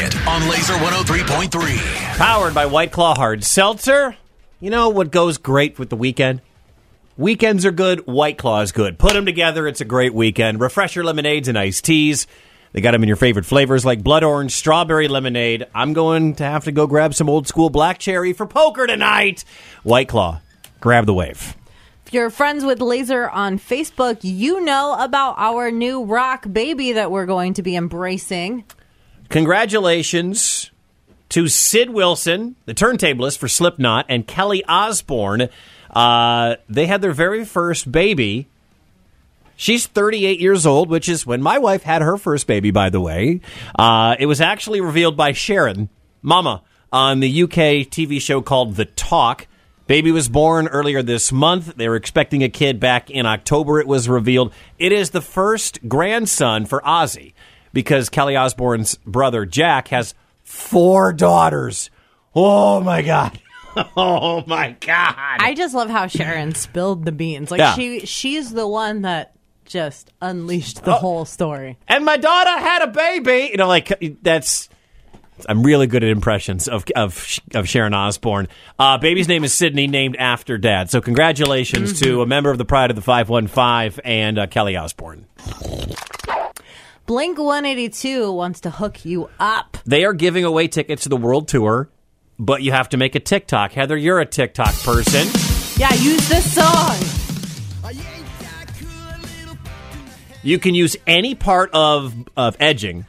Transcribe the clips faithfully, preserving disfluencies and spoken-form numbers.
Wicket on Laser one oh three point three. Powered by White Claw Hard Seltzer. You know what goes great with the weekend? Weekends are good. White Claw is good. Put them together. It's a great weekend. Refresher lemonades and iced teas. They got them in your favorite flavors like blood orange, strawberry lemonade. I'm going to have to go grab some old school black cherry for poker tonight. White Claw. Grab the wave. If you're friends with Laser on Facebook, you know about our new rock baby that we're going to be embracing. Congratulations to Sid Wilson, the turntablist for Slipknot, and Kelly Osbourne. Uh, they had their very first baby. She's thirty-eight years old, which is when my wife had her first baby, by the way. Uh, it was actually revealed by Sharon, Mama, on the U K T V show called The Talk. Baby was born earlier this month. They were expecting a kid back in October. It was revealed. It is the first grandson for Ozzy because Kelly Osbourne's brother, Jack, has four daughters. Oh, my God. Oh, my God. I just love how Sharon spilled the beans. Like, yeah. she, she's the one that just unleashed the oh. whole story. And my daughter had a baby. You know, like, that's... I'm really good at impressions of of, of Sharon Osbourne. Uh, baby's name is Sydney, named after Dad. So congratulations mm-hmm. to a member of the Pride of the five one five and uh, Kelly Osbourne. Blink one eighty-two wants to hook you up. They are giving away tickets to the world tour, but you have to make a TikTok. Heather, you're a TikTok person. Yeah, use this song. You can use any part of of edging.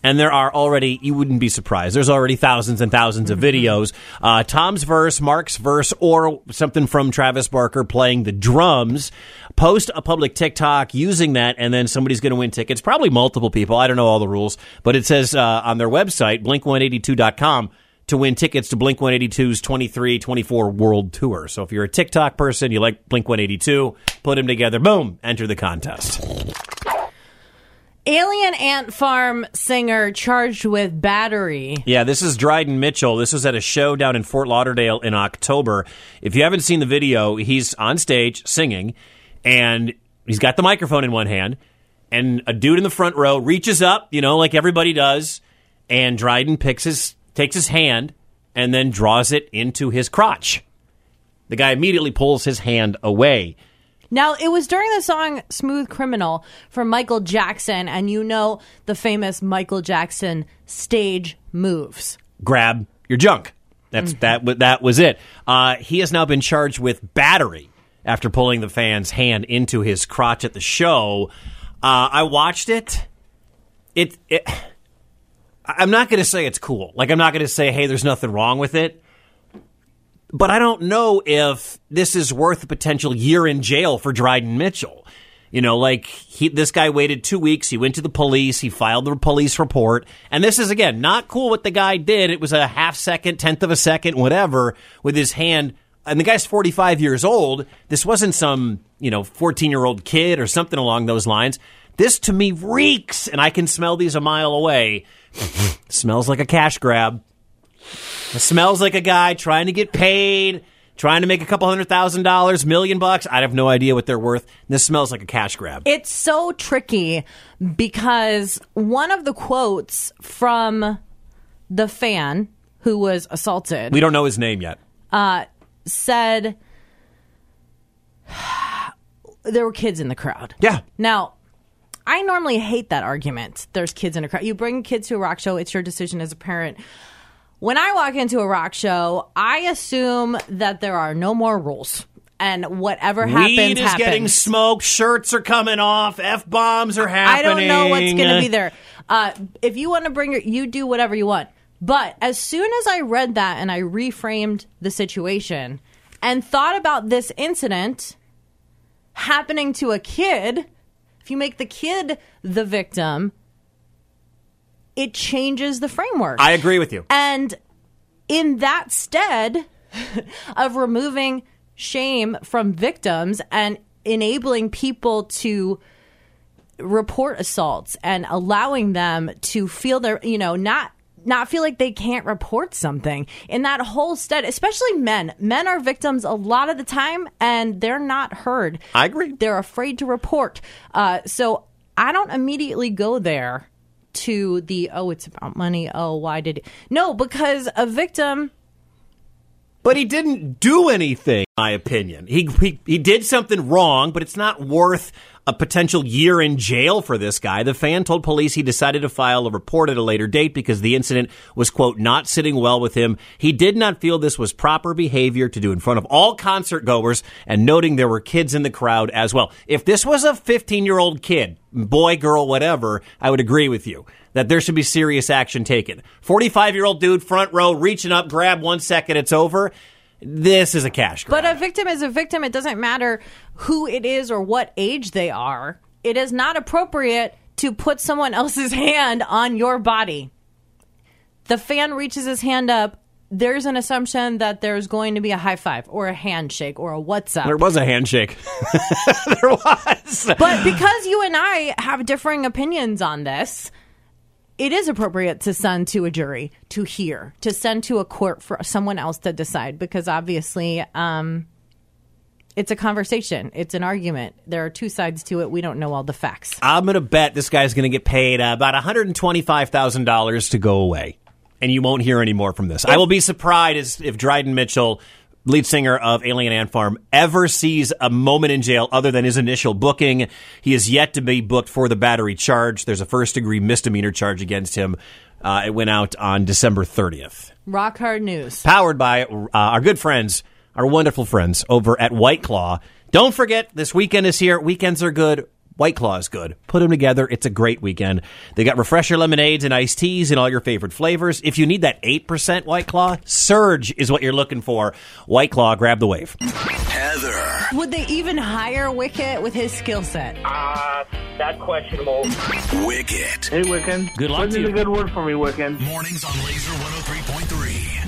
And there are already, you wouldn't be surprised, there's already thousands and thousands of videos. Uh, Tom's verse, Mark's verse, or something from Travis Barker playing the drums. Post a public TikTok using that, and then somebody's going to win tickets. Probably multiple people. I don't know all the rules. But it says uh, on their website, blink one eighty-two dot com, to win tickets to Blink one eighty-two's twenty-three twenty-four World Tour. So if you're a TikTok person, you like Blink one eighty-two, put them together, boom, enter the contest. Alien Ant Farm singer charged with battery. Yeah, this is Dryden Mitchell. This was at a show down in Fort Lauderdale in October. If you haven't seen the video, he's on stage singing, and he's got the microphone in one hand, and a dude in the front row reaches up, you know, like everybody does, and Dryden picks his, takes his hand and then draws it into his crotch. The guy immediately pulls his hand away. Now, it was during the song Smooth Criminal from Michael Jackson, and you know the famous Michael Jackson stage moves. Grab your junk. That's mm-hmm. that. That was it. Uh, he has now been charged with battery after pulling the fan's hand into his crotch at the show. Uh, I watched it. It. it I'm not going to say it's cool. Like, I'm not going to say, hey, there's nothing wrong with it. But I don't know if this is worth a potential year in jail for Dryden Mitchell. You know, like, he, this guy waited two weeks. He went to the police. He filed the police report. And this is, again, not cool what the guy did. It was a half second, tenth of a second, whatever, with his hand. And the guy's forty-five years old. This wasn't some, you know, fourteen-year-old kid or something along those lines. This, to me, reeks. And I can smell these a mile away. Smells like a cash grab. It smells like a guy trying to get paid, trying to make a couple hundred thousand dollars, million bucks. I have no idea what they're worth. This smells like a cash grab. It's so tricky because one of the quotes from the fan who was assaulted, we don't know his name yet, uh, said there were kids in the crowd. Yeah. Now, I normally hate that argument. There's kids in a crowd. You bring kids to a rock show. It's your decision as a parent. When I walk into a rock show, I assume that there are no more rules. And whatever happens, Weed is happens. Getting smoked. Shirts are coming off. F-bombs are happening. I don't know what's going to be there. Uh, if you want to bring your... You do whatever you want. But as soon as I read that and I reframed the situation and thought about this incident happening to a kid, if you make the kid the victim... It changes the framework. I agree with you. And in that stead of removing shame from victims and enabling people to report assaults and allowing them to feel their, you know, not not feel like they can't report something. In that whole stead, especially men. Men are victims a lot of the time, and they're not heard. I agree. They're afraid to report. Uh, so I don't immediately go there to the, oh, it's about money. Oh, why did it? No, because a victim. But he didn't do anything, in my opinion. He, he he did something wrong, but it's not worth a potential year in jail for this guy. The fan told police he decided to file a report at a later date because the incident was, quote, not sitting well with him. He did not feel this was proper behavior to do in front of all concert goers, and noting there were kids in the crowd as well. If this was a fifteen-year-old kid, boy, girl, whatever, I would agree with you that there should be serious action taken. forty-five-year-old dude, front row, reaching up, grab one second, it's over. This is a cash grab. But a victim is a victim. It doesn't matter who it is or what age they are. It is not appropriate to put someone else's hand on your body. The fan reaches his hand up. There's an assumption that there's going to be a high five or a handshake or a what's up. There was a handshake. There was. But because you and I have differing opinions on this, it is appropriate to send to a jury, to hear, to send to a court for someone else to decide, because obviously um, it's a conversation. It's an argument. There are two sides to it. We don't know all the facts. I'm going to bet this guy's going to get paid uh, about one hundred twenty-five thousand dollars to go away, and you won't hear any more from this. If- I will be surprised if Dryden Mitchell, lead singer of Alien Ant Farm, ever sees a moment in jail other than his initial booking. He is yet to be booked for the battery charge. There's a first-degree misdemeanor charge against him. Uh, it went out on December thirtieth. Rock hard news. Powered by uh, our good friends, our wonderful friends over at White Claw. Don't forget, this weekend is here. Weekends are good. White Claw is good. Put them together. It's a great weekend. They got refresher lemonades and iced teas in all your favorite flavors. If you need that eight percent White Claw, Surge is what you're looking for. White Claw, grab the wave. Heather. Would they even hire Wicket with his skill set? Ah, uh, that's questionable. Wicket. Hey, Wicken. Good luck to you. This is a good word for me, Wicken. Mornings on Laser one oh three point three.